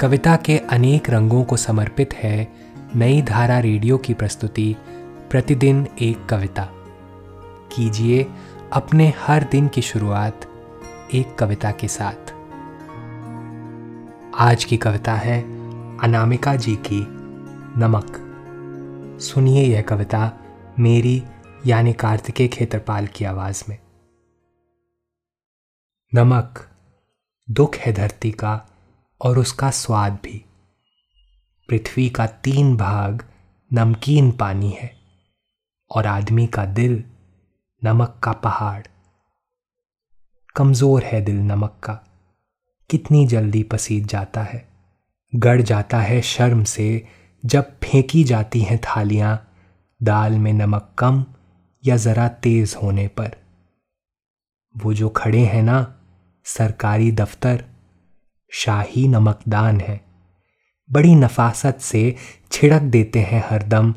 कविता के अनेक रंगों को समर्पित है नई धारा रेडियो की प्रस्तुति प्रतिदिन एक कविता। कीजिए अपने हर दिन की शुरुआत एक कविता के साथ। आज की कविता है अनामिका जी की नमक। सुनिए यह कविता मेरी यानी कार्तिकेय क्षेत्रपाल की आवाज में। नमक दुख है धरती का और उसका स्वाद भी। पृथ्वी का 3 भाग नमकीन पानी है और आदमी का दिल नमक का पहाड़। कमजोर है दिल नमक का, कितनी जल्दी पसीज जाता है। गड़ जाता है शर्म से जब फेंकी जाती हैं थालियां दाल में नमक कम या जरा तेज होने पर। वो जो खड़े हैं ना सरकारी दफ्तर, शाही नमकदान है। बड़ी नफासत से छिड़क देते हैं हरदम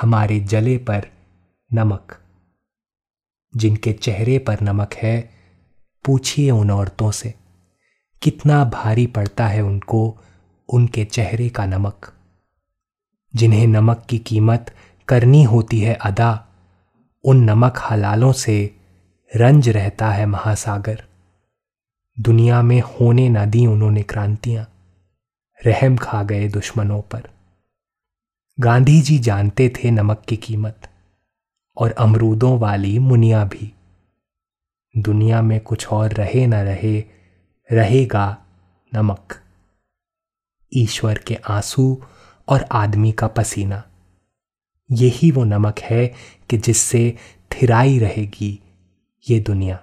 हमारे जले पर नमक। जिनके चेहरे पर नमक है पूछिए उन औरतों से कितना भारी पड़ता है उनको उनके चेहरे का नमक। जिन्हें नमक की कीमत करनी होती है अदा, उन नमक हलालों से रंज रहता है महासागर। दुनिया में होने न दी उन्होंने क्रांतियां, रहम खा गए दुश्मनों पर। गांधी जी जानते थे नमक की कीमत, और अमरूदों वाली मुनिया भी। दुनिया में कुछ और रहे न रहे, रहेगा नमक। ईश्वर के आंसू और आदमी का पसीना, यही वो नमक है कि जिससे थिराई रहेगी ये दुनिया।